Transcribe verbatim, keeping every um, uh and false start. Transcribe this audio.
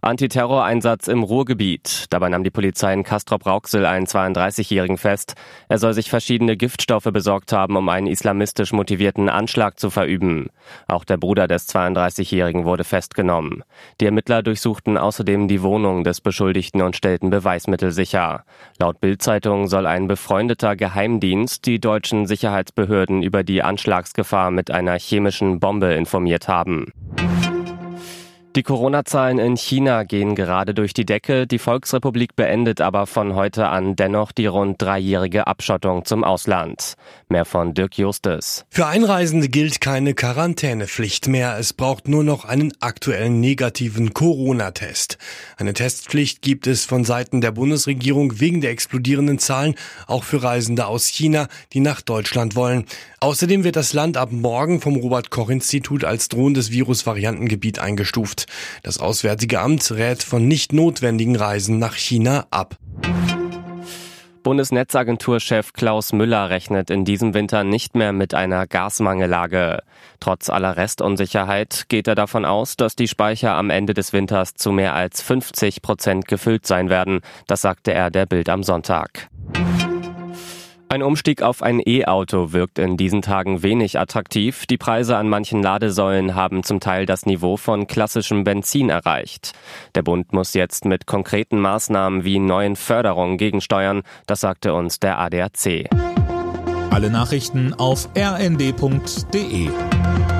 Antiterroreinsatz im Ruhrgebiet. Dabei nahm die Polizei in Castrop-Rauxel einen zweiunddreißigjährigen fest. Er soll sich verschiedene Giftstoffe besorgt haben, um einen islamistisch motivierten Anschlag zu verüben. Auch der Bruder des zweiunddreißigjährigen wurde festgenommen. Die Ermittler durchsuchten außerdem die Wohnung des Beschuldigten und stellten Beweismittel sicher. Laut Bild-Zeitung soll ein befreundeter Geheimdienst die deutschen Sicherheitsbehörden über die Anschlagsgefahr mit einer chemischen Bombe informiert haben. Die Corona-Zahlen in China gehen gerade durch die Decke. Die Volksrepublik beendet aber von heute an dennoch die rund dreijährige Abschottung zum Ausland. Mehr von Dirk Justus. Für Einreisende gilt keine Quarantänepflicht mehr. Es braucht nur noch einen aktuellen negativen Corona-Test. Eine Testpflicht gibt es von Seiten der Bundesregierung wegen der explodierenden Zahlen auch für Reisende aus China, die nach Deutschland wollen. Außerdem wird das Land ab morgen vom Robert-Koch-Institut als drohendes Virusvariantengebiet eingestuft. Das Auswärtige Amt rät von nicht notwendigen Reisen nach China ab. Bundesnetzagentur-Chef Klaus Müller rechnet in diesem Winter nicht mehr mit einer Gasmangellage. Trotz aller Restunsicherheit geht er davon aus, dass die Speicher am Ende des Winters zu mehr als fünfzig Prozent gefüllt sein werden. Das sagte er der Bild am Sonntag. Ein Umstieg auf ein E-Auto wirkt in diesen Tagen wenig attraktiv. Die Preise an manchen Ladesäulen haben zum Teil das Niveau von klassischem Benzin erreicht. Der Bund muss jetzt mit konkreten Maßnahmen wie neuen Förderungen gegensteuern. Das sagte uns der A D A C. Alle Nachrichten auf r n d punkt d e.